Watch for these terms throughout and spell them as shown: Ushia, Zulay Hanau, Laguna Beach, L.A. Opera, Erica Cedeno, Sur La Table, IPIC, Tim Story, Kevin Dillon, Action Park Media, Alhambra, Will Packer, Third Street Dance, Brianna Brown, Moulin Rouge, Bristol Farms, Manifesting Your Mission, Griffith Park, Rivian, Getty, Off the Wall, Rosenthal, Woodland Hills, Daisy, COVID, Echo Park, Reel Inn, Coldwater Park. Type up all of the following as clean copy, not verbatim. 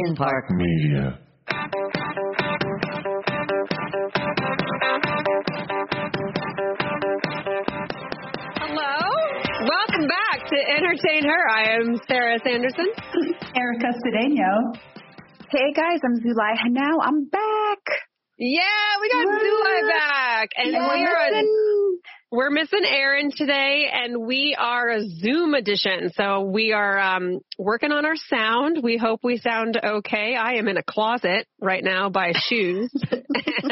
Action Park Media. Hello? Welcome back to Entertain Her. I am Sarah Sanderson. Erica Cedeno. Hey, guys, I'm Zulaiha now. I'm back. Yeah, we got Zulaiha back. And we're missing Aaron today, and we are a Zoom edition, so we are working on our sound. We hope we sound okay. I am in a closet right now by shoes.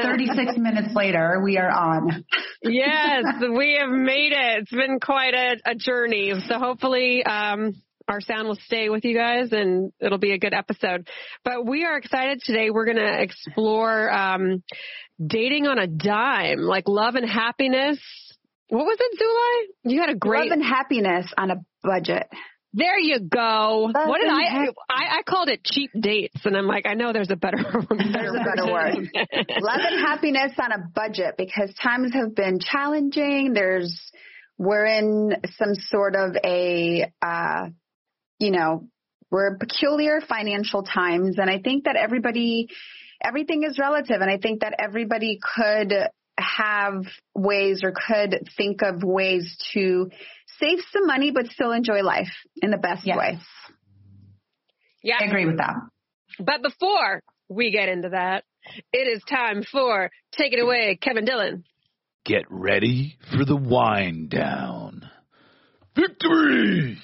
36 minutes later, we are on. Yes, we have made it. It's been quite a journey, so hopefully our sound will stay with you guys, and it'll be a good episode. But we are excited today. We're going to explore dating on a dime, like love and happiness. What was it, Zulai? You had a great... Love and happiness on a budget. There you go. Love what did I called it cheap dates, and I'm like, I know there's a better word. Love and happiness on a budget, because times have been challenging. We're in some sort of a, we're peculiar financial times, and I think that everything is relative, and I think that everybody could... have ways or could think of ways to save some money but still enjoy life in the best way. Yeah, I agree with that. But before we get into that, it is time for Take It Away, Kevin Dillon. Get ready for the wind down. Victory!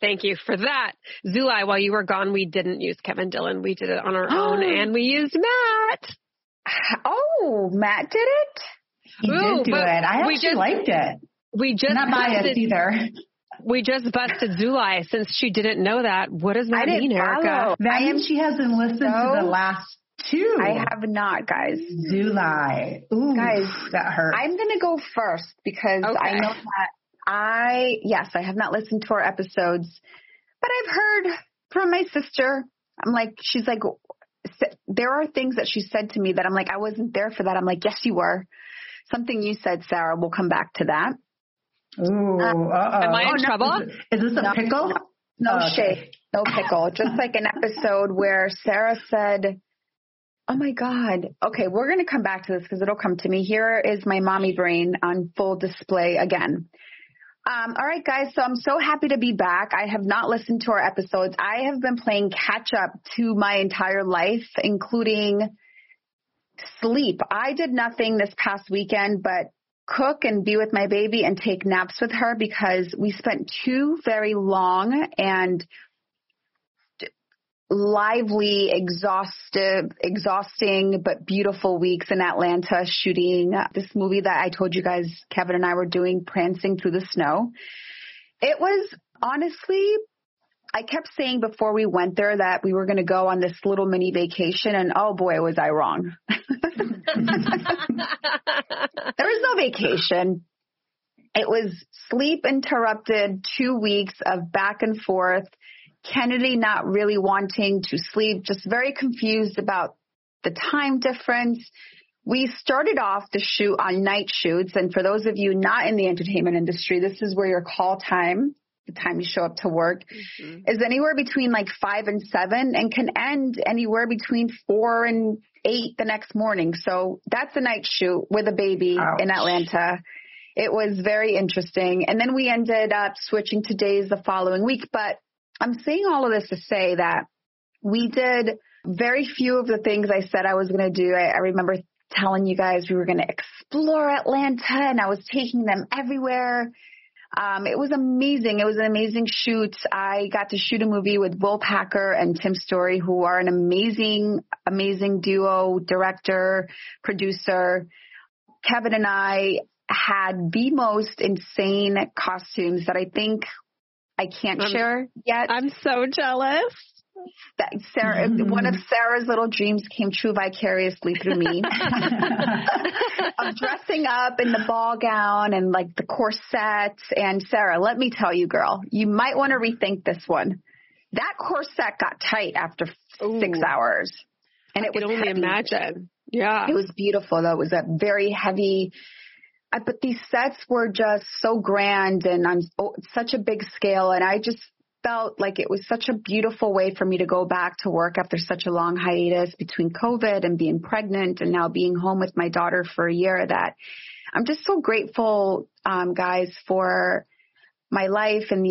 Thank you for that. Zulai, while you were gone, we didn't use Kevin Dillon. We did it on our own, and we used Matt. Oh, Matt did it? He did it. I actually liked it. Not biased either. We just busted Zulai since she didn't know that. What does that mean, Erica? That means she hasn't listened to the last two. I have not, guys. Zulai. Ooh, guys, that hurts. I'm going to go first because I know that I have not listened to our episodes, but I've heard from my sister. She's like, there are things that she said to me that I'm like, I wasn't there for that. I'm like, yes, you were. Something you said, Sarah. We'll come back to that. Ooh, am I in trouble? Is this a pickle? No, shade. No pickle. Just like an episode where Sarah said, oh, my God. Okay, we're going to come back to this because it'll come to me. Here is my mommy brain on full display again. All right, guys, so I'm so happy to be back. I have not listened to our episodes. I have been playing catch-up to my entire life, including sleep. I did nothing this past weekend but cook and be with my baby and take naps with her because we spent two very long and lively, exhausting, but beautiful weeks in Atlanta shooting this movie that I told you guys Kevin and I were doing, Prancing Through the Snow. It was honestly, I kept saying before we went there that we were going to go on this little mini vacation, and oh boy, was I wrong. There was no vacation. It was sleep interrupted 2 weeks of back and forth. Kennedy not really wanting to sleep, just very confused about the time difference. We started off the shoot on night shoots, and for those of you not in the entertainment industry, this is where your call time, the time you show up to work, is anywhere between 5 and 7 and can end anywhere between 4 and 8 the next morning. So that's a night shoot with a baby in Atlanta. It was very interesting. And then we ended up switching to days the following week, but I'm saying all of this to say that we did very few of the things I said I was going to do. I remember telling you guys we were going to explore Atlanta, and I was taking them everywhere. It was amazing. It was an amazing shoot. I got to shoot a movie with Will Packer and Tim Story, who are an amazing, amazing duo, director, producer. Kevin and I had the most insane costumes that I think I can't share yet. I'm so jealous. That Sarah, one of Sarah's little dreams came true vicariously through me. Of dressing up in the ball gown and the corset. And Sarah, let me tell you, girl, you might want to rethink this one. That corset got tight after 6 hours. And I can only imagine. Yeah. It was beautiful, though. It was a very heavy... But these sets were just so grand and on such a big scale, and I just felt like it was such a beautiful way for me to go back to work after such a long hiatus between COVID and being pregnant and now being home with my daughter for a year, that I'm just so grateful, guys, for my life and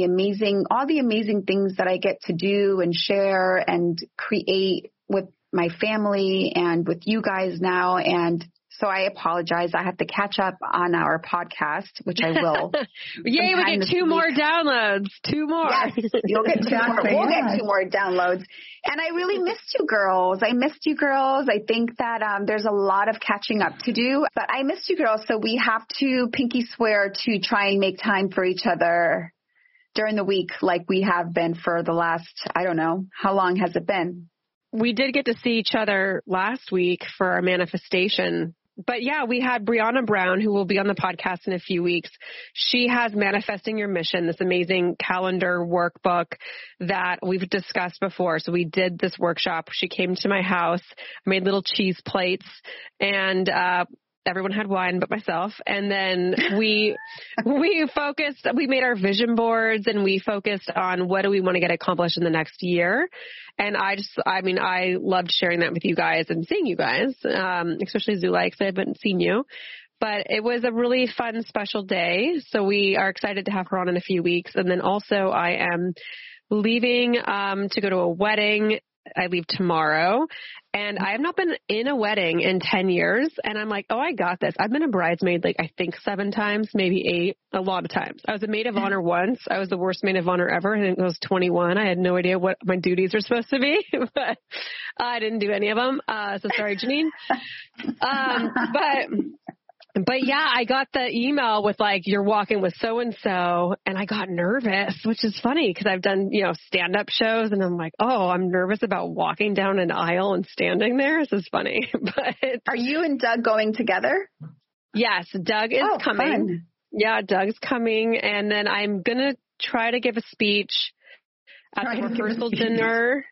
all the amazing things that I get to do and share and create with my family and with you guys now. And so I apologize. I have to catch up on our podcast, which I will. Yay, we get two more downloads. Two more. Yes, you'll get two more. We'll get two more downloads. And I really missed you girls. I think that there's a lot of catching up to do, but I missed you girls. So we have to pinky swear to try and make time for each other during the week like we have been for the last, I don't know, how long has it been? We did get to see each other last week for our manifestation. But yeah, we had Brianna Brown, who will be on the podcast in a few weeks. She has Manifesting Your Mission, this amazing calendar workbook that we've discussed before. So we did this workshop. She came to my house, made little cheese plates, and everyone had wine but myself. And then we made our vision boards, and we focused on what do we want to get accomplished in the next year. And I loved sharing that with you guys and seeing you guys, especially Zulai, because I haven't seen you. But it was a really fun, special day. So we are excited to have her on in a few weeks. And then also I am leaving to go to a wedding. I leave tomorrow, and I have not been in a wedding in 10 years. And I'm like, oh, I got this. I've been a bridesmaid, like I think 7 times, maybe 8, a lot of times. I was a maid of honor once. I was the worst maid of honor ever. And I was 21. I had no idea what my duties were supposed to be, but I didn't do any of them. So sorry, Janine. But yeah, I got the email with like, you're walking with so-and-so, and I got nervous, which is funny because I've done, stand-up shows, and I'm like, oh, I'm nervous about walking down an aisle and standing there. This is funny. But are you and Doug going together? Yes, Doug is coming. Fun. Yeah, Doug's coming. And then I'm going to try to give a speech at the rehearsal dinner.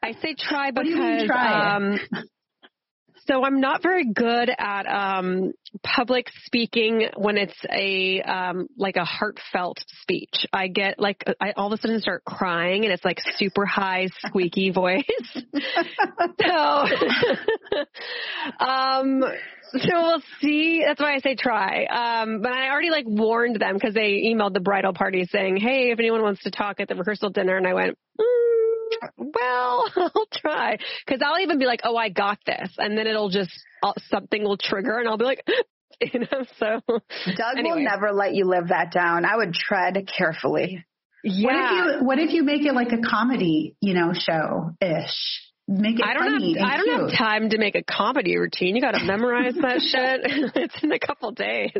I say try because... What do you mean try? So I'm not very good at public speaking when it's a heartfelt speech. I get I all of a sudden start crying, and it's like super high squeaky voice. So we'll see. That's why I say try. But I already warned them because they emailed the bridal party saying, hey, if anyone wants to talk at the rehearsal dinner, and I went, well, I'll try, because I'll even be like, oh, I got this. And then something will trigger, and I'll be like, so. Doug will never let you live that down. I would tread carefully. Yeah. What if you make it like a comedy, show-ish? Make it funny and cute. I don't have time to make a comedy routine. You got to memorize that shit. It's in a couple days.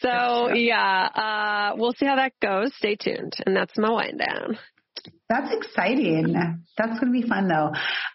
So, yeah, we'll see how that goes. Stay tuned. And that's my wind down. That's exciting. That's going to be fun, though.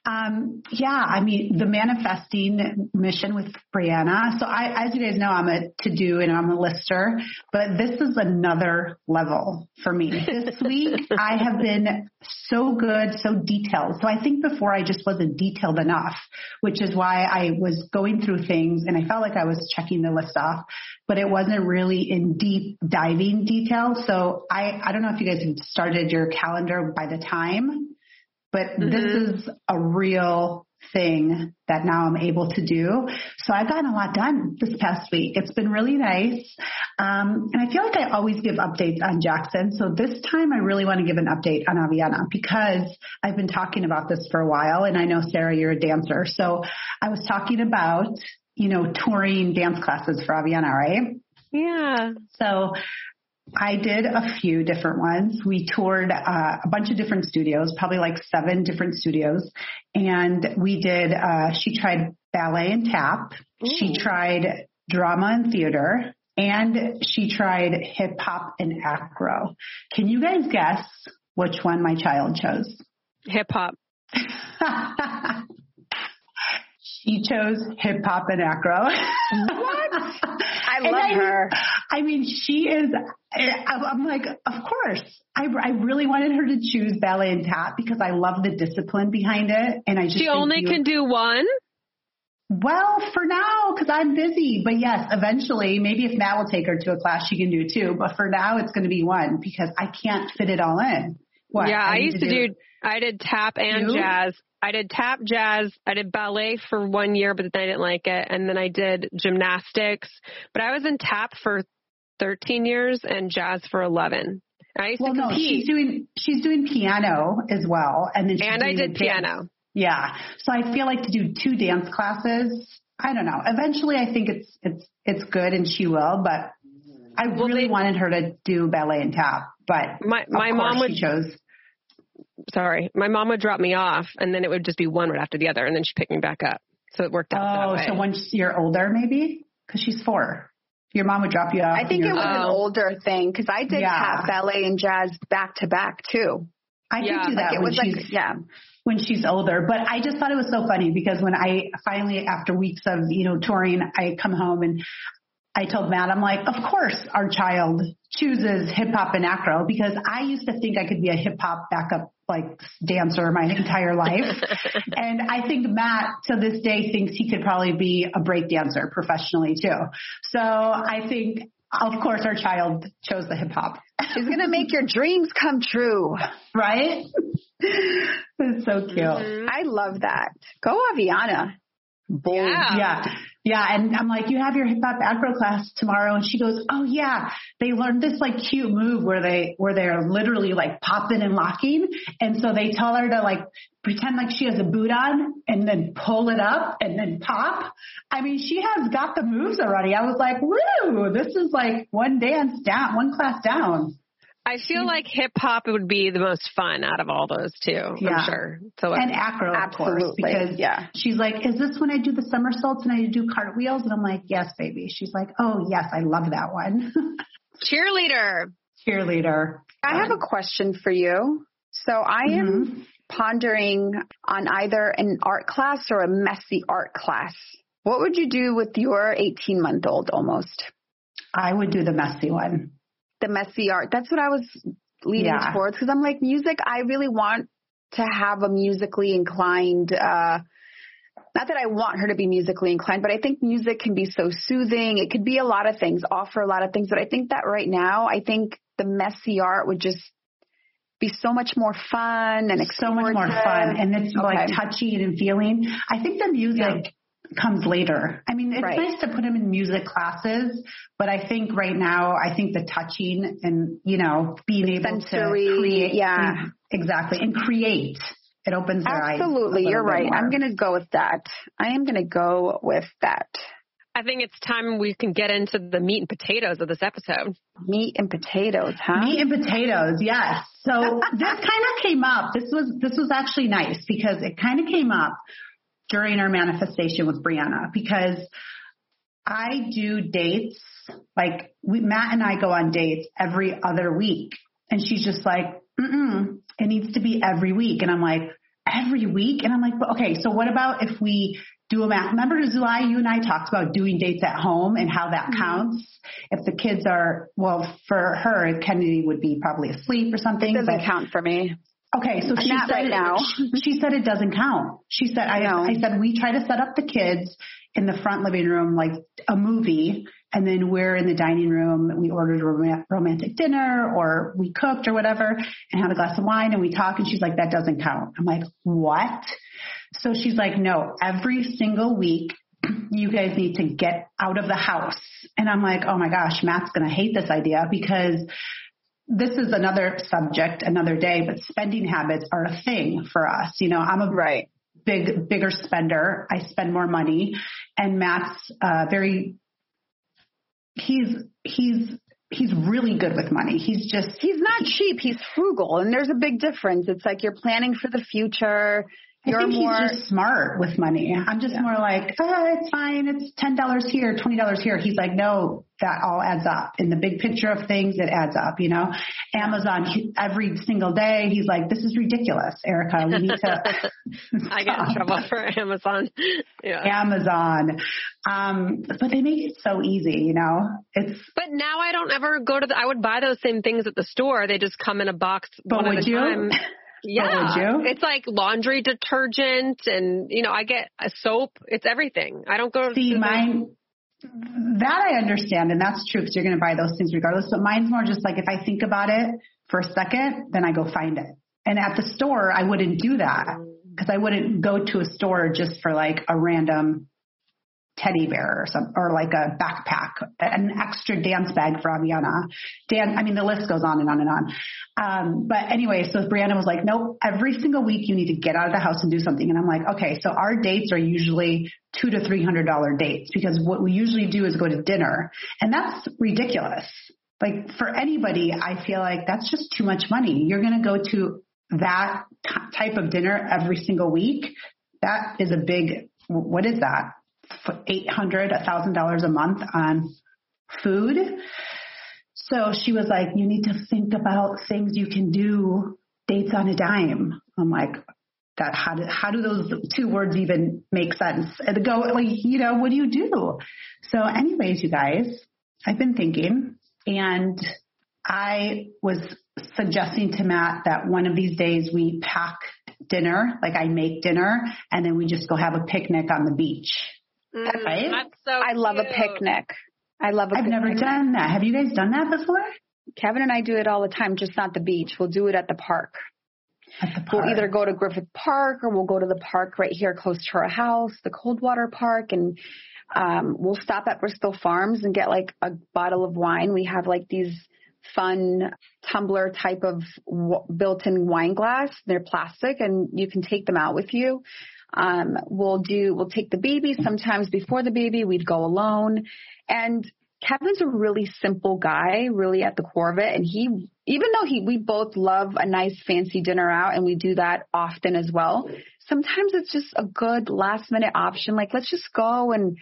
The manifesting mission with Brianna. So I, as you guys know, I'm a to-do and I'm a lister, but this is another level for me. This week, I have been so good, so detailed. So I think before I just wasn't detailed enough, which is why I was going through things and I felt like I was checking the list off, but it wasn't really in deep diving detail. So I don't know if you guys have started your calendar by the time, but This is a real thing that now I'm able to do. So I've gotten a lot done this past week. It's been really nice. And I feel like I always give updates on Jackson. So this time I really want to give an update on Aviana because I've been talking about this for a while. And I know, Sarah, you're a dancer. So I was talking about, touring dance classes for Aviana, right? Yeah. So I did a few different ones. We toured a bunch of different studios, probably 7 different studios. And we did, she tried ballet and tap. Ooh. She tried drama and theater, and she tried hip hop and acro. Can you guys guess which one my child chose? Hip hop. She chose hip hop and acro. What? I love her. I mean, she is, I'm like, of course. I really wanted her to choose ballet and tap because I love the discipline behind it. And I just she only can do one? Well, for now, because I'm busy. But yes, eventually, maybe if Matt will take her to a class, she can do two. But for now, it's going to be one because I can't fit it all in. What? Yeah, I used to do I did tap and jazz. I did tap, jazz. I did ballet for 1 year, but then I didn't like it. And then I did gymnastics. But I was in tap for 13 years and jazz for 11. I used to compete. She's doing piano as well. And I did piano. Yeah. So I feel like to do two dance classes, I don't know. Eventually, I think it's good and she will, but I really wanted her to do ballet and tap, but my mom would chose. Sorry. My mom would drop me off and then it would just be one right after the other. And then she'd pick me back up. So it worked out that way. So once you're older, maybe because she's 4. Your mom would drop you off. I think it was an older thing because I did tap, ballet and jazz back to back too. I did do that when she's older. But I just thought it was so funny because when I finally, after weeks of, touring, I come home and I told Matt, I'm like, of course our child chooses hip hop and acro because I used to think I could be a hip hop backup dancer my entire life. And I think Matt to this day thinks he could probably be a break dancer professionally too. So I think, of course, our child chose the hip hop. She's going to make your dreams come true. Right? It's so cute. Mm-hmm. I love that. Go Aviana. Bold. Yeah. And I'm like, you have your hip hop acro class tomorrow. And she goes, oh yeah, they learned this like cute move where they're literally like popping and locking. And so they tell her to like pretend like she has a boot on and then pull it up and then pop. I mean, she has got the moves already. I was like, woo, this is like one dance down, one class down. I feel like hip hop would be the most fun out of all those two, yeah. I'm sure. So and acro, absolutely. Of course, because she's like, is this when I do the somersaults and I do cartwheels? And I'm like, yes, baby. She's like, oh, yes, I love that one. Cheerleader. I have a question for you. So I am pondering on either an art class or a messy art class. What would you do with your 18-month-old almost? I would do the messy one. The messy art. That's what I was leading towards because I'm like music. I really want to have a musically inclined. Not that I want her to be musically inclined, but I think music can be so soothing. It could be a lot of things, offer a lot of things. But I think that right now, I think the messy art would just be so much more fun and fun, and it's like touchy and feeling. I think the music comes later. I mean, it's nice to put him in music classes, but I think right now, I think the touching and, being able to create. Yeah, exactly. And create. It opens their eyes. Absolutely. You're right. More. I'm going to go with that. I think it's time we can get into the meat and potatoes of this episode. Meat and potatoes, huh? Meat and potatoes, yes. So this kind of came up. This was actually nice because it kind of came up during our manifestation with Brianna, because I do dates, like Matt and I go on dates every other week. And she's just like, it needs to be every week. And I'm like, every week? And I'm like, okay, so what about if we do a math? Remember, July, you and I talked about doing dates at home and how that counts. If the kids are, well, for her, Kennedy would be probably asleep or something. It doesn't count for me. Okay, so she said, right now. She said it doesn't count. She said, I said, we try to set up the kids in the front living room like a movie, and then we're in the dining room, and we ordered a romantic dinner, or we cooked or whatever, and had a glass of wine, and we talk, and she's like, that doesn't count. I'm like, what? So she's like, no, every single week, you guys need to get out of the house. And I'm like, oh my gosh, Matt's going to hate this idea because this is another subject, another day, but spending habits are a thing for us. I'm a bigger spender. I spend more money, and Matt's he's really good with money. He's not cheap. He's frugal, and there's a big difference. It's like you're planning for the future. He's just smart with money. I'm just more like, it's fine. It's $10 here, $20 here. He's like, no, that all adds up. In the big picture of things, it adds up, Amazon every single day. He's like, this is ridiculous, Erica. We need to. I get in trouble for Amazon. Yeah. Amazon. But they make it so easy, It's. But now I don't ever go to I would buy those same things at the store. They just come in a box. But would you? Time. Yeah. It's like laundry detergent and, you know, I get a soap. It's everything. I don't go to that I understand. And that's true because you're going to buy those things regardless. But mine's more just like if I think about it for a second, then I go find it. And at the store, I wouldn't do that because I wouldn't go to a store just for like a random teddy bear or something, or like a backpack, an extra dance bag for Aviana. The list goes on and on and on. But anyway, so Brianna was like, nope, every single week you need to get out of the house and do something. And I'm like, okay, so our dates are usually $200 to $300 dates because what we usually do is go to dinner. And that's ridiculous. Like for anybody, I feel like that's just too much money. You're going to go to that type of dinner every single week. That is a big, what is that? $800 to $1,000 a month on food. So she was like, you need to think about things you can do, dates on a dime. I'm like, that how do those two words even make sense? And go like, you know, what do you do? So anyways, you guys, I've been thinking and I was suggesting to Matt that one of these days we pack dinner, like I make dinner and then we just go have a picnic on the beach. Right? That's so I love cute. A picnic. I've never done that. Have you guys done that before? Kevin and I do it all the time, just not the beach. We'll do it at the park. We'll either go to Griffith Park or we'll go to the park right here close to our house, the Coldwater Park. And we'll stop at Bristol Farms and get like a bottle of wine. We have like these fun tumbler type of built-in wine glass. They're plastic and you can take them out with you. We'll take the baby sometimes. Before the baby, we'd go alone. And Kevin's a really simple guy, really at the core of it. And he, even though we both love a nice fancy dinner out and we do that often as well, sometimes it's just a good last minute option. Like, let's just go. And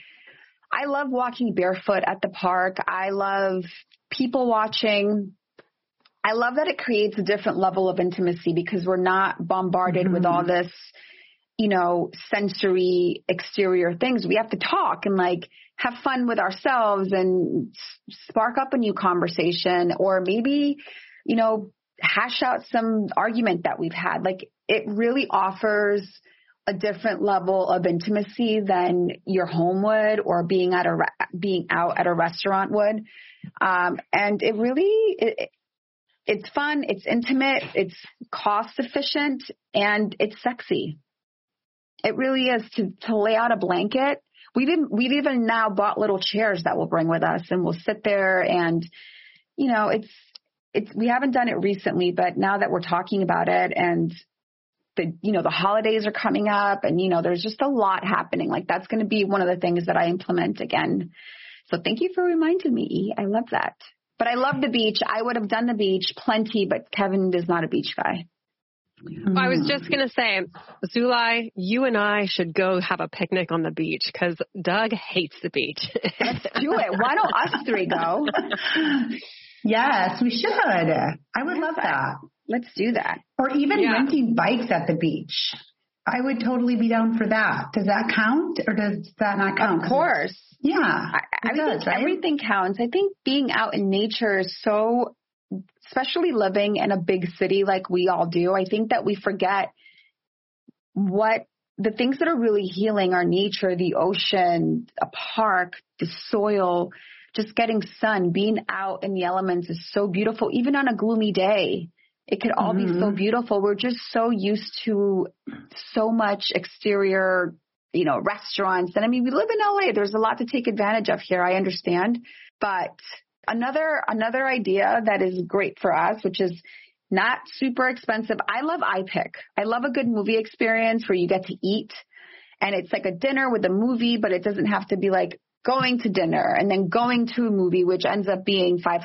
I love walking barefoot at the park. I love people watching. I love that it creates a different level of intimacy because we're not bombarded with all this, you know, sensory exterior things. We have to talk and like have fun with ourselves and spark up a new conversation or maybe, you know, hash out some argument that we've had. Like it really offers a different level of intimacy than your home would or being out at a restaurant would. And it really, it's fun. It's intimate. It's cost efficient and it's sexy. It really is to lay out a blanket. We've even now bought little chairs that we'll bring with us and we'll sit there and, you know, we haven't done it recently, but now that we're talking about it and the holidays are coming up and, you know, there's just a lot happening. Like that's going to be one of the things that I implement again. So thank you for reminding me, E. I love that. But I love the beach. I would have done the beach plenty, but Kevin is not a beach guy. I was just going to say, Zulai, you and I should go have a picnic on the beach because Doug hates the beach. Let's do it. Why don't us three go? Yes, we should. I would love that. Let's do that. Or even renting bikes at the beach. I would totally be down for that. Does that count or does that not count? Of course. Yeah. I think everything counts. I think being out in nature is so, especially living in a big city like we all do, I think that we forget what the things that are really healing are nature, the ocean, a park, the soil, just getting sun, being out in the elements is so beautiful. Even on a gloomy day, it could all be so beautiful. We're just so used to so much exterior, you know, restaurants. And I mean, we live in LA. There's a lot to take advantage of here. I understand. But Another idea that is great for us, which is not super expensive. I love IPIC. I love a good movie experience where you get to eat and it's like a dinner with a movie, but it doesn't have to be like going to dinner and then going to a movie, which ends up being $500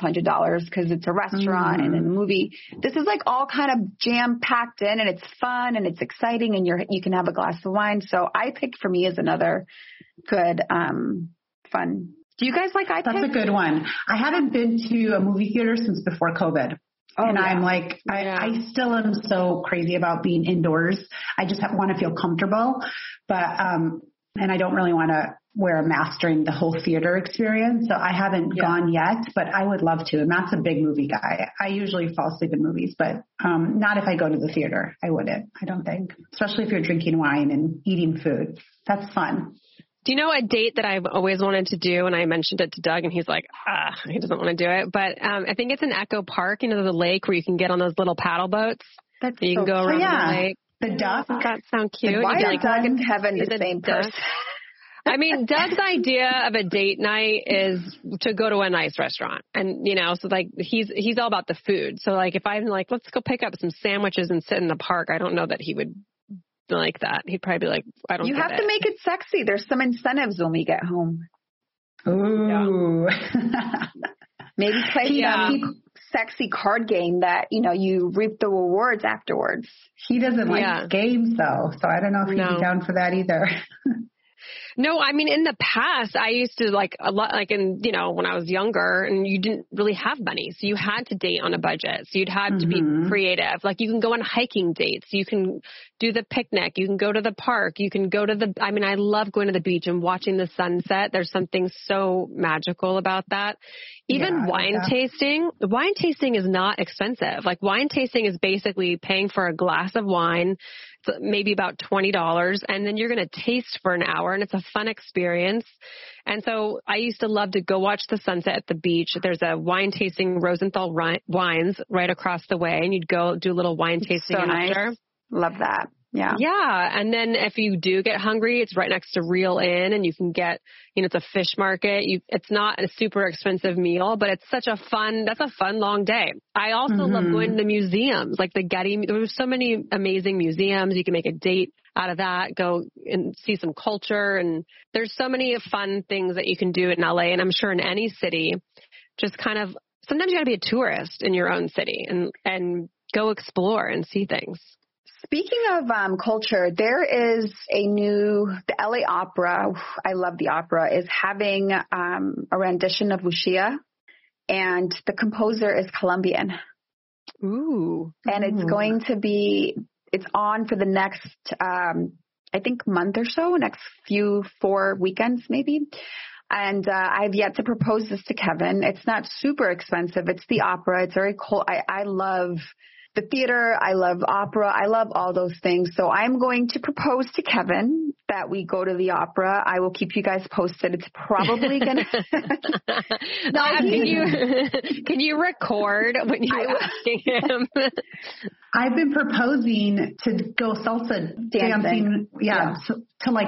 because it's a restaurant and then a movie. This is like all kind of jam packed in and it's fun and it's exciting and you can have a glass of wine. So IPIC for me is another good, fun. Do you guys like IPIC? That's a good one. I haven't been to a movie theater since before COVID. I'm like, I still am so crazy about being indoors. I just want to feel comfortable, but and I don't really want to we're mastering the whole theater experience. So I haven't gone yet, but I would love to. And Matt's a big movie guy. I usually fall asleep in movies, but not if I go to the theater. I wouldn't, I don't think, especially if you're drinking wine and eating food. That's fun. Do you know a date that I've always wanted to do? And I mentioned it to Doug and he's like, he doesn't want to do it. But I think it's in Echo Park, you know, the lake where you can get on those little paddle boats. That's you can go around the lake. The duck. Doesn't that sound cute? Why are Doug and Kevin the same person? I mean, Doug's idea of a date night is to go to a nice restaurant. And, you know, so like he's all about the food. So like if I'm like, let's go pick up some sandwiches and sit in the park, I don't know that he would like that. He'd probably be like, I don't know. You have to make it sexy. There's some incentives when we get home. Ooh. Yeah. Maybe play some sexy card game that, you know, you reap the rewards afterwards. He doesn't like games though. So I don't know if he'd be down for that either. No, I mean, in the past, I used to like a lot, like in, you know, when I was younger and you didn't really have money. So you had to date on a budget. So you'd have to be creative. Like you can go on hiking dates. You can do the picnic. You can go to the park. You can go to the, I mean, I love going to the beach and watching the sunset. There's something so magical about that. Even wine tasting is not expensive. Like wine tasting is basically paying for a glass of wine, maybe about $20, and then you're going to taste for an hour, and it's a fun experience. And so I used to love to go watch the sunset at the beach. There's a wine tasting, Rosenthal wines right across the way, and you'd go do a little wine tasting. So nice. After. Love that. Yeah. Yeah. And then if you do get hungry, it's right next to Reel Inn, and you can get, you know, it's a fish market. It's not a super expensive meal, but it's such a fun, that's a fun long day. I also love going to the museums, like the Getty. There's so many amazing museums. You can make a date out of that, go and see some culture. And there's so many fun things that you can do in LA. And I'm sure in any city, just kind of, sometimes you got to be a tourist in your own city and go explore and see things. Speaking of culture, there is the L.A. Opera, I love the opera, is having a rendition of Ushia, and the composer is Colombian. Ooh. And it's going to be, it's on for the next, I think, month or so, next four weekends maybe. And I've yet to propose this to Kevin. It's not super expensive. It's the opera. It's very cool. I love the theater, I love opera, I love all those things. So I'm going to propose to Kevin that we go to the opera. I will keep you guys posted. It's probably going No, can you record when you're asking him? I've been proposing to go salsa dancing. Yeah. So, to like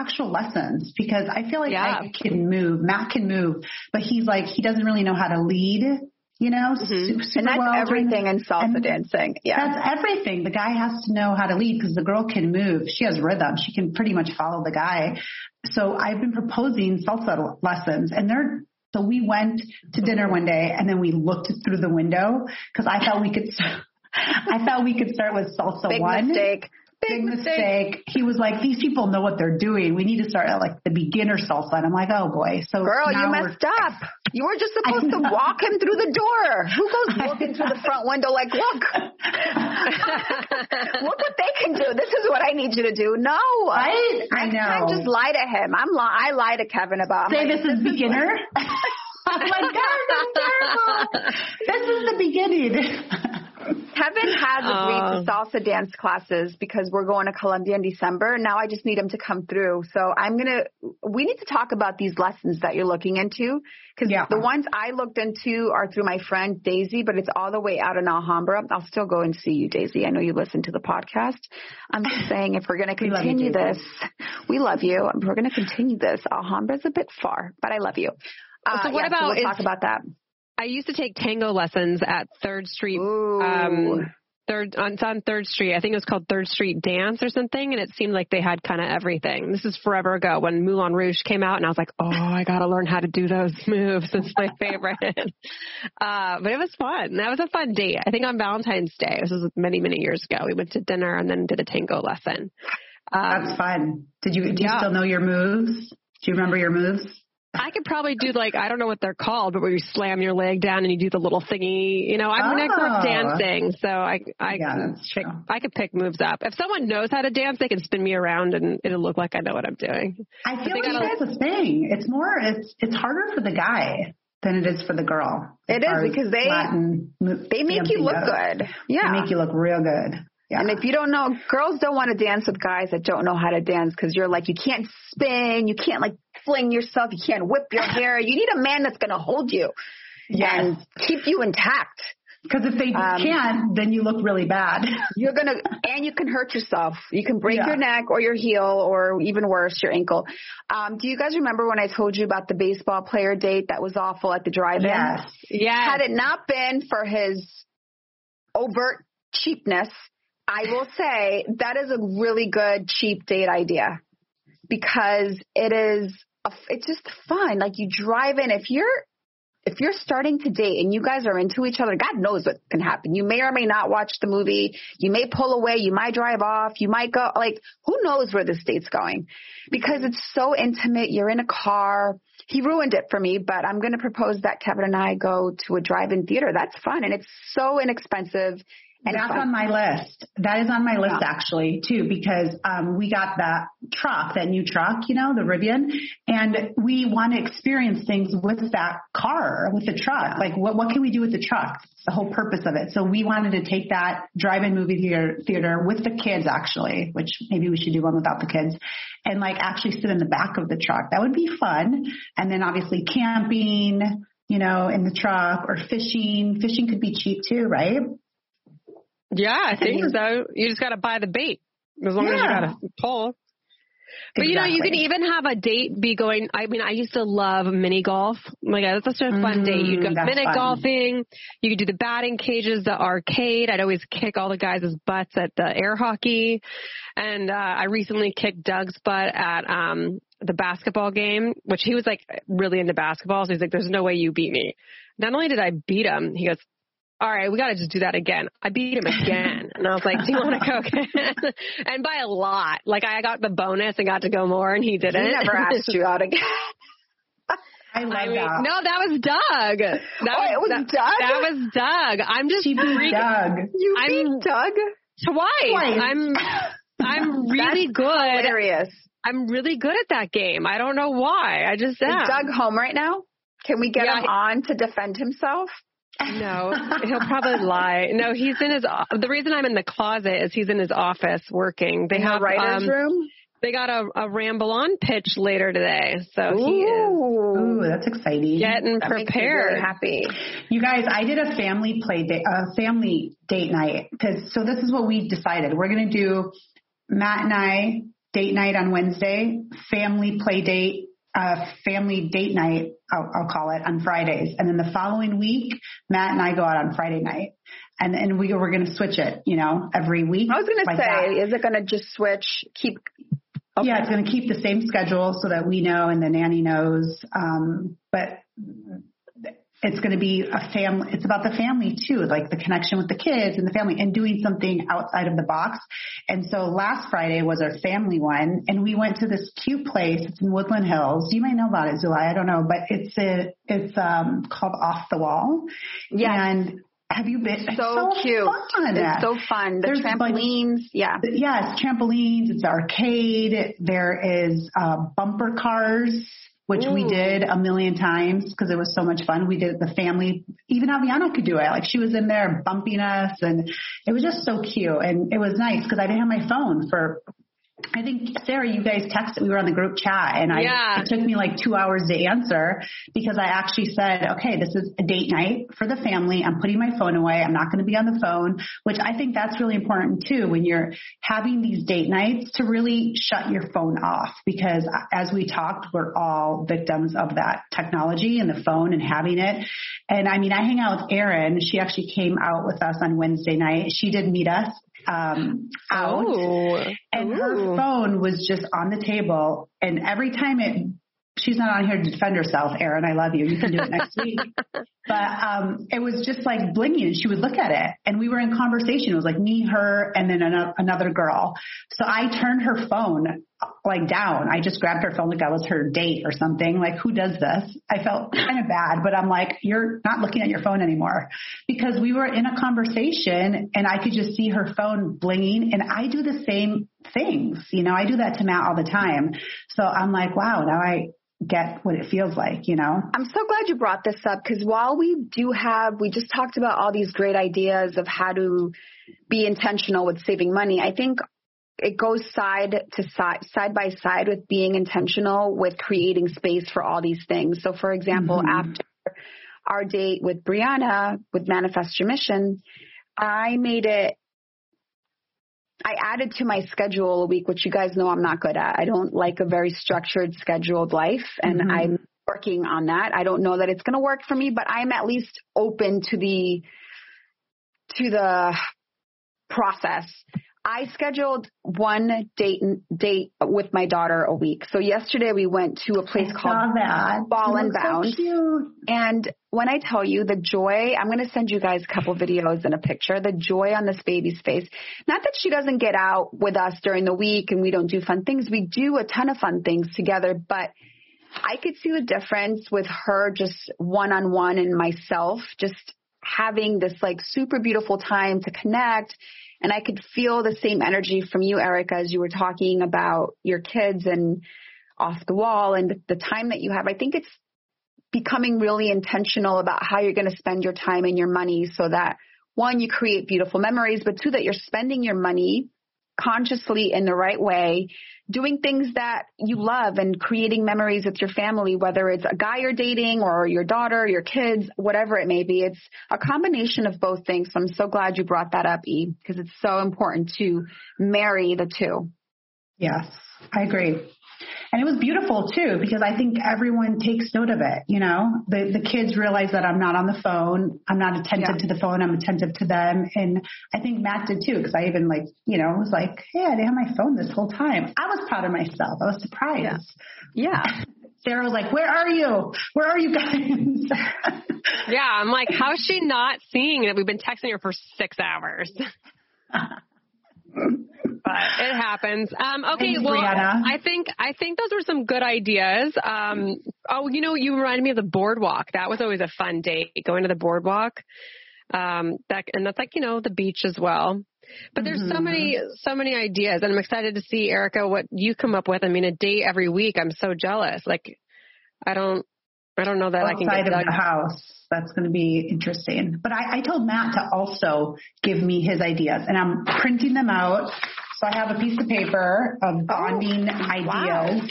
actual lessons, because I feel like I can move. Matt can move, but he's like, he doesn't really know how to lead. You know, super and that's well everything in salsa dancing. Yeah, that's everything. The guy has to know how to lead because the girl can move. She has rhythm. She can pretty much follow the guy. So I've been proposing salsa lessons, and so we went to dinner one day, and then we looked through the window because I thought we could. I thought we could start with salsa one. Big mistake. He was like, these people know what they're doing. We need to start at like the beginner salsa. And I'm like, oh boy. So girl, you messed up. You were just supposed to walk him through the door. Who goes looking through the front window like, look, look what they can do. This is what I need you to do. No, I can't just lie to him. I lie to Kevin about him. Say like, this is beginner. I'm like, God, this is terrible. This is the beginning. Kevin has agreed to salsa dance classes because we're going to Colombia in December. Now I just need him to come through. So we need to talk about these lessons that you're looking into, because the ones I looked into are through my friend Daisy, but it's all the way out in Alhambra. I'll still go and see you, Daisy. I know you listen to the podcast. I'm just saying, if we're going to continue this, we love you. We're going to continue this. Alhambra's a bit far, but I love you. So what about, so we'll talk about that. I used to take tango lessons at Third Street. It's on Third Street. I think it was called Third Street Dance or something, and it seemed like they had kind of everything. This is forever ago when Moulin Rouge came out, and I was like, oh, I got to learn how to do those moves. It's my favorite. But it was fun. That was a fun date. I think on Valentine's Day, this was many, many years ago, we went to dinner and then did a tango lesson. That's fun. Do you still know your moves? Do you remember your moves? I could probably do, like, I don't know what they're called, but where you slam your leg down and you do the little thingy. You know, I'm an expert at dancing, so I could pick moves up. If someone knows how to dance, they can spin me around and it'll look like I know what I'm doing. I feel like that's a thing. It's harder for the guy than it is for the girl. It is, because they make you look good. Yeah. They make you look real good. Yeah. And if you don't know, girls don't want to dance with guys that don't know how to dance, because you're like, you can't spin, you can't like fling yourself, you can't whip your hair. You need a man that's going to hold you and keep you intact. Because if they can't, then you look really bad. You're going to, and you can hurt yourself. You can break your neck or your heel, or even worse, your ankle. Do you guys remember when I told you about the baseball player date that was awful at the drive-in? Yes. Yes. Had it not been for his overt cheapness, I will say that is a really good cheap date idea, because it's just fun. Like, you drive in, if you're starting to date and you guys are into each other, God knows what can happen. You may or may not watch the movie. You may pull away. You might drive off. You might go, like, who knows where this date's going, because it's so intimate. You're in a car. He ruined it for me, but I'm going to propose that Kevin and I go to a drive-in theater. That's fun. And it's so inexpensive. That's on my list. That is on my list, actually, too, because we got that new truck, you know, the Rivian, and we want to experience things with that car, with the truck. Yeah. Like, what can we do with the truck? The whole purpose of it. So we wanted to take that drive-in movie theater with the kids, actually, which maybe we should do one without the kids, and, like, actually sit in the back of the truck. That would be fun. And then, obviously, camping, you know, in the truck, or fishing. Fishing could be cheap, too, right? Yeah, I think so. You just got to buy the bait, as long as you got a pole. But, you know, you can even have a date be going. I mean, I used to love mini golf. Oh my God, that's such a fun date. You'd go minute golfing. You could do the batting cages, the arcade. I'd always kick all the guys' butts at the air hockey. And I recently kicked Doug's butt at the basketball game, which he was, like, really into basketball. So he's like, there's no way you beat me. Not only did I beat him, he goes, all right, we got to just do that again. I beat him again. And I was like, do you want to go again? And by a lot. Like, I got the bonus and got to go more, and he didn't. He never asked you out again. I mean, that. No, that was Doug. That was Doug? That was Doug. I'm just freaking out. You beat Doug? Twice. I'm really good. Hilarious. I'm really good at that game. I don't know why. I just am. Is Doug home right now? Can we get him on to defend himself? No, he'll probably lie. No, he's in his. The reason I'm in the closet is he's in his office working. They have a writer's room. They got a ramble on pitch later today, so he is. Ooh, that's exciting. Getting prepared. Really happy. You guys, I did a family date night, so this is what we decided. We're gonna do Matt and I date night on Wednesday, family date night, I'll call it, on Fridays. And then the following week, Matt and I go out on Friday night. And we're going to switch it, you know, every week. I was going to say, is it going to just switch? Yeah, it's going to keep the same schedule so that we know and the nanny knows. But it's going to be a family. It's about the family, too, like the connection with the kids and the family and doing something outside of the box. And so last Friday was our family one, and we went to this cute place. It's in Woodland Hills. You might know about it, Zulai. I don't know, but it's called Off the Wall. Yeah. And have you been? It's so cute. Fun. It's so fun. There's trampolines. Yes, trampolines. It's arcade. There is bumper cars, which we did a million times because it was so much fun. We did it, the family. Even Aviana could do it. Like, she was in there bumping us, and it was just so cute. And it was nice because I didn't have my phone for, I think, Sarah, you guys texted. We were on the group chat, and it took me like 2 hours to answer because I actually said, okay, this is a date night for the family. I'm putting my phone away. I'm not going to be on the phone, which I think that's really important, too, when you're having these date nights, to really shut your phone off, because as we talked, we're all victims of that technology and the phone and having it. And, I mean, I hang out with Erin. She actually came out with us on Wednesday night. She did meet us out. And her phone was just on the table, and every time she's not on here to defend herself, Erin, I love you. You can do it next week. But it was just like blinging, and she would look at it, and we were in conversation. It was like me, her, and then another girl. So I turned her phone like down. I just grabbed her phone like I was her date or something. Like, who does this? I felt kind of bad, but I'm like, you're not looking at your phone anymore, because we were in a conversation and I could just see her phone blinging. And I do the same things. You know, I do that to Matt all the time. So I'm like, wow, now I get what it feels like, you know? I'm so glad you brought this up, because while we just talked about all these great ideas of how to be intentional with saving money, I think it goes side by side with being intentional with creating space for all these things. So for example, after our date with Brianna with Manifest Your Mission, I added to my schedule a week, which you guys know I'm not good at. I don't like a very structured, scheduled life, and I'm working on that. I don't know that it's going to work for me, but I'm at least open to the process. I scheduled one date with my daughter a week. So yesterday we went to a place called Ball and Bounce. So cute. And when I tell you the joy, I'm going to send you guys a couple videos and a picture, the joy on this baby's face. Not that she doesn't get out with us during the week and we don't do fun things. We do a ton of fun things together, but I could see the difference with her just one-on-one and myself just having this like super beautiful time to connect. And I could feel the same energy from you, Erica, as you were talking about your kids and Off the Wall and the time that you have. I think it's becoming really intentional about how you're going to spend your time and your money, so that, one, you create beautiful memories, but two, that you're spending your money consciously in the right way, doing things that you love and creating memories with your family, whether it's a guy you're dating or your daughter, your kids, whatever it may be. It's a combination of both things. So I'm so glad you brought that up, E, because it's so important to marry the two. Yes, I agree. And it was beautiful too, because I think everyone takes note of it. You know, the kids realize that I'm not on the phone. I'm not attentive to the phone. I'm attentive to them. And I think Matt did too, because I even like, you know, was like, hey, I didn't have my phone this whole time. I was proud of myself. I was surprised. Yeah. Sarah was like, where are you? Where are you guys? Yeah. I'm like, how is she not seeing that we've been texting her for 6 hours? But it happens. Okay, thanks, well, Brianna. I think those were some good ideas. You know, you reminded me of the boardwalk. That was always a fun date, going to the boardwalk. And that's like, you know, the beach as well. But there's so many ideas, and I'm excited to see, Erica, what you come up with. I mean, a date every week. I'm so jealous. Like, I don't know that outside I can get of the house. That's going to be interesting. But I told Matt to also give me his ideas, and I'm printing them out. So I have a piece of paper of bonding ideals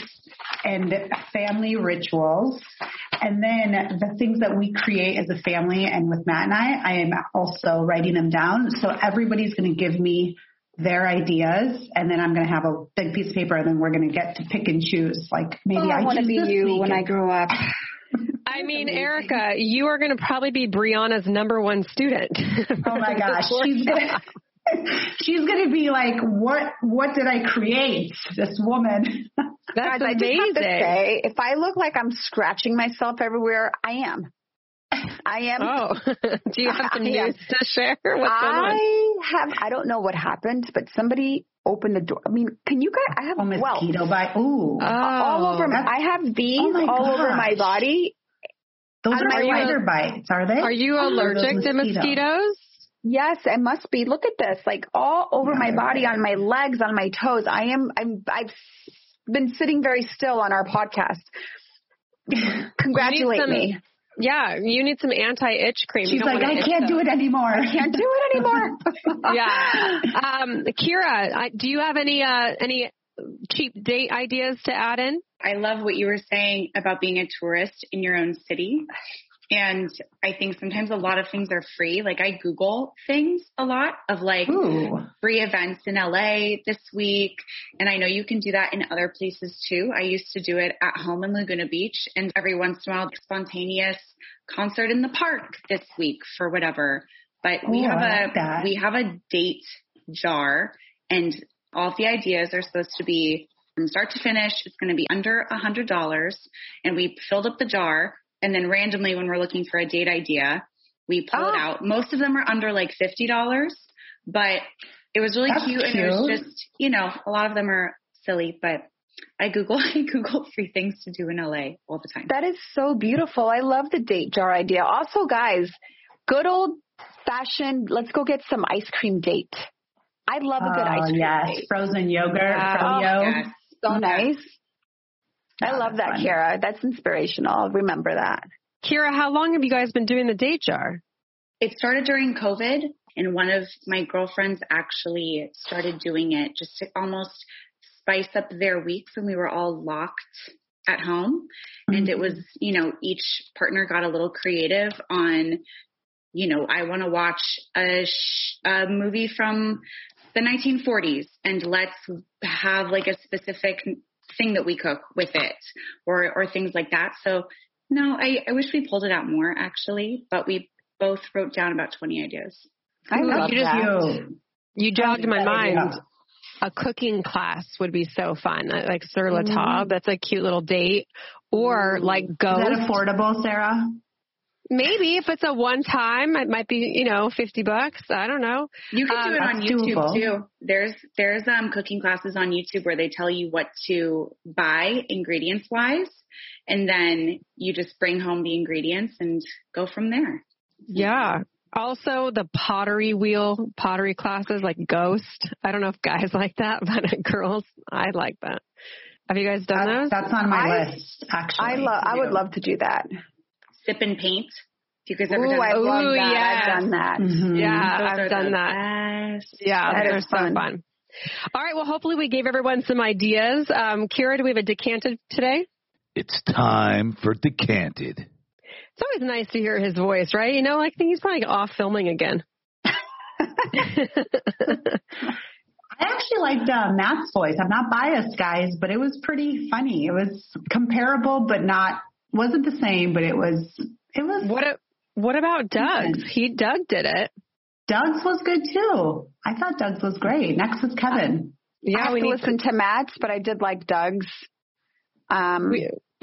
and family rituals. And then the things that we create as a family. And with Matt and I am also writing them down. So everybody's going to give me their ideas, and then I'm going to have a big piece of paper, and then we're going to get to pick and choose. Like, maybe I want to be you when I grow up. I mean, amazing. Erica, you are going to probably be Brianna's number one student. Oh my gosh. She's going to be like, what did I create? This woman. That's amazing. I just have to say, if I look like I'm scratching myself everywhere, I am. Do you have some news to share? I don't know what happened, but somebody opened the door. I mean, can you guys? I have mosquito bite. Ooh, all over. I have these over my body. Those are spider bites, are they? Are you allergic to mosquitoes? Yes, it must be. Look at this, like all over my body, on my legs, on my toes. I've been sitting very still on our podcast. Congratulate me. Yeah, you need some anti-itch cream. She's like, I can't do it anymore. Yeah. Kira, do you have any cheap date ideas to add in? I love what you were saying about being a tourist in your own city. And I think sometimes a lot of things are free. Like, I Google things a lot of like free events in LA this week. And I know you can do that in other places too. I used to do it at home in Laguna Beach, and every once in a while, spontaneous concert in the park this week for whatever. But we have a date jar, and all the ideas are supposed to be from start to finish. It's going to be under $100, and we filled up the jar. And then randomly, when we're looking for a date idea, we pull it out. Most of them are under like $50, but it was really cute. And it was just, you know, a lot of them are silly, but I Google free things to do in LA all the time. That is so beautiful. I love the date jar idea. Also, guys, good old fashioned, let's go get some ice cream date. I love a good ice cream date. Frozen yogurt. Yes. So nice. Yeah, I love that, Kara. That's inspirational. I'll remember that. Kara, how long have you guys been doing the date jar? It started during COVID, and one of my girlfriends actually started doing it just to almost spice up their weeks when we were all locked at home. Mm-hmm. And it was, each partner got a little creative on, I want to watch a movie from the 1940s, and let's have like a specific thing that we cook with it, or things like that. So no, I wish we pulled it out more actually, but we both wrote down about 20 ideas. I love that. You jogged my mind. Yeah. A cooking class would be so fun, like Sur La Table. That's a cute little date. Or like go. Is that affordable, Sarah? Maybe if it's a one time, it might be $50. I don't know. You can do it on YouTube too. There's cooking classes on YouTube where they tell you what to buy ingredients wise, and then you just bring home the ingredients and go from there. Yeah. Also, the pottery classes, like Ghost. I don't know if guys like that, but girls, I like that. Have you guys done those? That's on my list, actually. I would love to do that. Sip and paint. If you guys ever done that. Love that. Yes. I've done that. Mm-hmm. Yeah, I've done that. Yeah, they're so fun. All right, well, hopefully we gave everyone some ideas. Kira, do we have a decanted today? It's time for decanted. It's always nice to hear his voice, right? I think he's probably off filming again. I actually liked Matt's voice. I'm not biased, guys, but it was pretty funny. It was comparable, but wasn't the same, but it was. What about Doug's? Doug did it. Doug's was good too. I thought Doug's was great. Next was Kevin. Yeah, I have to listen to Matt's, but I did like Doug's. But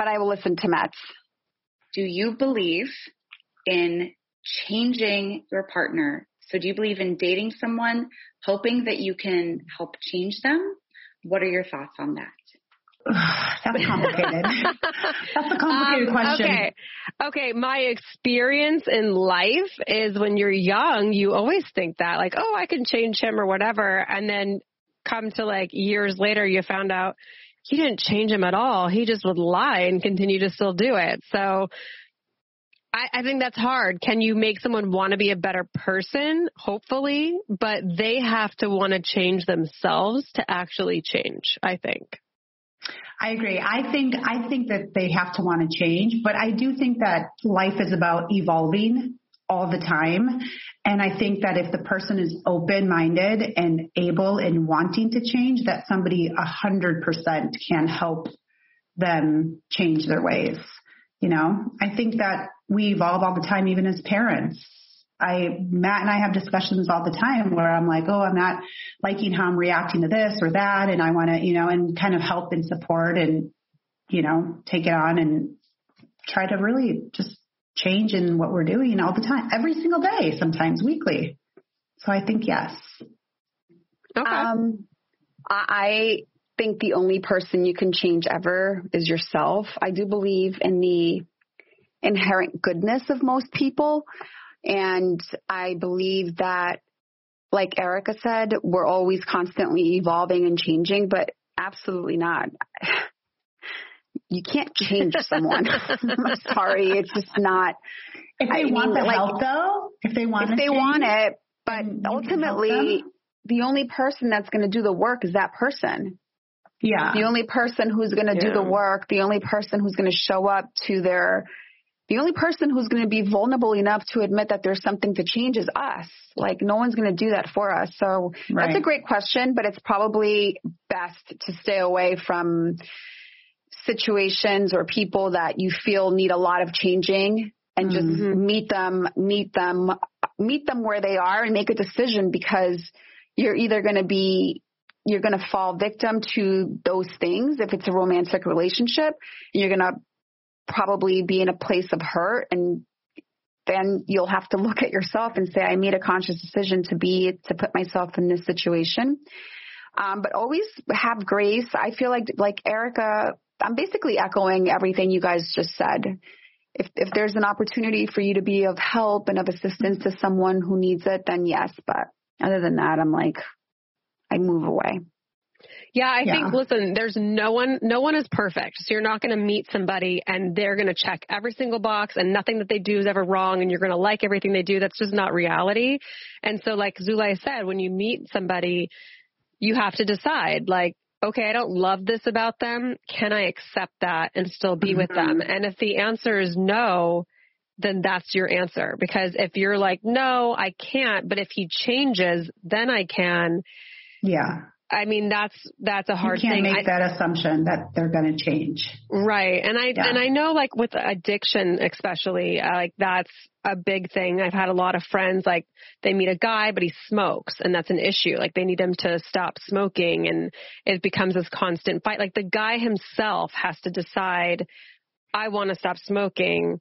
I will listen to Matt's. Do you believe in changing your partner? So do you believe in dating someone, hoping that you can help change them? What are your thoughts on that? That's complicated. That's a complicated question. Okay. My experience in life is when you're young, you always think that like, oh, I can change him or whatever. And then come to like years later, you found out, he didn't change him at all. He just would lie and continue to still do it. So I think that's hard. Can you make someone want to be a better person? Hopefully, but they have to want to change themselves to actually change, I think. I agree. I think that they have to want to change, but I do think that life is about evolving all the time. And I think that if the person is open-minded and able and wanting to change, that somebody 100% can help them change their ways. I think that we evolve all the time, even as parents. Matt and I have discussions all the time where I'm like, oh, I'm not liking how I'm reacting to this or that. And I want to, and kind of help and support and, take it on and try to really just change in what we're doing all the time, every single day, sometimes weekly. So I think, yes. Okay. I think the only person you can change ever is yourself. I do believe in the inherent goodness of most people. And I believe that, like Erica said, we're always constantly evolving and changing, but absolutely not. You can't change someone. I'm sorry. It's just not. If they want the help, though, if they want it, but ultimately the only person that's going to do the work is that person. Yeah. The only person who's going to do the work, the only person who's going to show up to the only person who's going to be vulnerable enough to admit that there's something to change is us. Like, no one's going to do that for us. So that's a great question, but it's probably best to stay away from situations or people that you feel need a lot of changing, and just meet them where they are and make a decision, because you're either going to fall victim to those things. If it's a romantic relationship, you're going to probably be in a place of hurt, and then you'll have to look at yourself and say, I made a conscious decision to put myself in this situation. But always have grace. I feel like Erica, I'm basically echoing everything you guys just said. If there's an opportunity for you to be of help and of assistance to someone who needs it, then yes. But other than that, I'm like, I move away. Yeah, I think, listen, there's no one is perfect. So you're not going to meet somebody and they're going to check every single box and nothing that they do is ever wrong. And you're going to like everything they do. That's just not reality. And so like Zulay said, when you meet somebody, you have to decide like, okay, I don't love this about them. Can I accept that and still be with them? And if the answer is no, then that's your answer. Because if you're like, no, I can't, but if he changes, then I can. Yeah. I mean, that's a hard thing. You can't make that assumption that they're going to change. Right. And I know like with addiction, especially like that's a big thing. I've had a lot of friends, like they meet a guy, but he smokes and that's an issue. Like they need him to stop smoking and it becomes this constant fight. Like the guy himself has to decide, I want to stop smoking.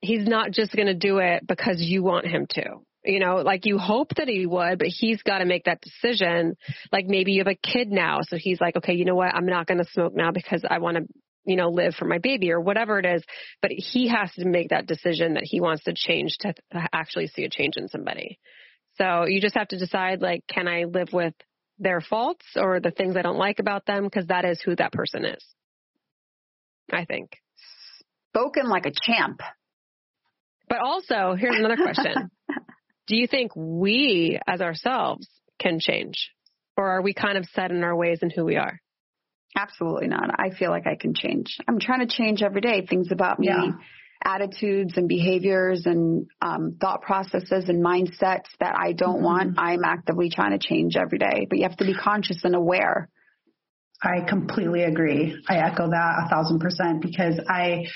He's not just going to do it because you want him to. You know, like you hope that he would, but he's got to make that decision. Like maybe you have a kid now. So he's like, okay, you know what? I'm not going to smoke now because I want to, you know, live for my baby or whatever it is. But he has to make that decision that he wants to change to actually see a change in somebody. So you just have to decide, like, can I live with their faults or the things I don't like about them? Because that is who that person is, I think. Spoken like a champ. But also, here's another question. Do you think we as ourselves can change, or are we kind of set in our ways and who we are? Absolutely not. I feel like I can change. I'm trying to change every day things about me, attitudes and behaviors and thought processes and mindsets that I don't want. I'm actively trying to change every day, but you have to be conscious and aware. I completely agree. I echo that 1,000% because I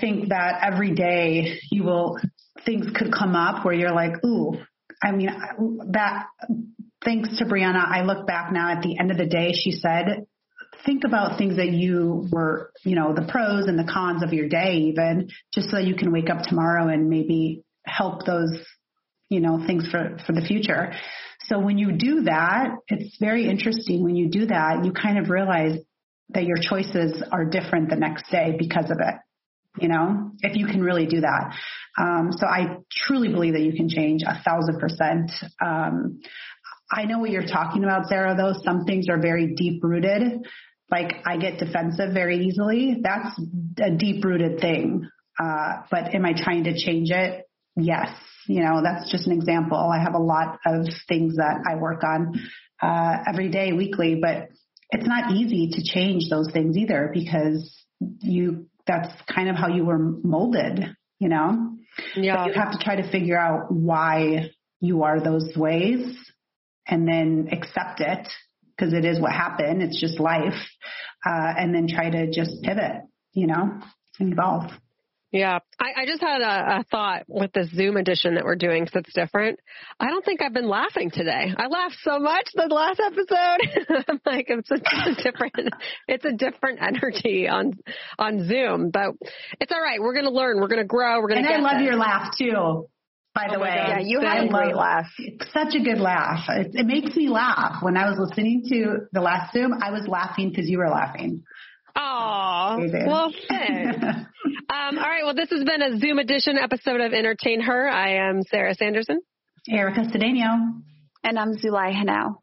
think that every day you will – things could come up where you're like, ooh, I mean, that thanks to Brianna, I look back now at the end of the day, she said, think about things that you were, you know, the pros and the cons of your day, even just so you can wake up tomorrow and maybe help those, you know, things for the future. So when you do that, it's very interesting. When you do that, you kind of realize that your choices are different the next day because of it. You know, if you can really do that. So I truly believe that you can change 1,000%. I know what you're talking about, Sarah, though. Some things are very deep rooted. Like I get defensive very easily. That's a deep rooted thing. But am I trying to change it? Yes. You know, that's just an example. I have a lot of things that I work on every day, weekly, but it's not easy to change those things either because that's kind of how you were molded, you know? Yeah. But you have to try to figure out why you are those ways and then accept it because it is what happened. It's just life. And then try to just pivot, you know, and evolve. Yeah. I just had a thought with the Zoom edition that we're doing because it's different. I don't think I've been laughing today. I laughed so much the last episode. I'm like, it's a different energy on Zoom, but it's all right. We're going to learn. We're going to grow. We're going to. And I love your laugh too, by the way. Yeah, you had a great laugh. Such a good laugh. It makes me laugh. When I was listening to the last Zoom, I was laughing because you were laughing. Oh, well, thanks. All right. Well, this has been a Zoom edition episode of Entertain Her. I am Sarah Sanderson. Erica Cedeno. And I'm Zulay Hanau.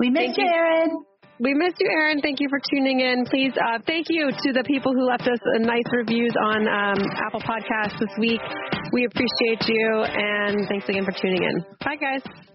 We missed you, Erin. We missed you, Erin. Thank you for tuning in. Please, thank you to the people who left us nice reviews on Apple Podcasts this week. We appreciate you. And thanks again for tuning in. Bye, guys.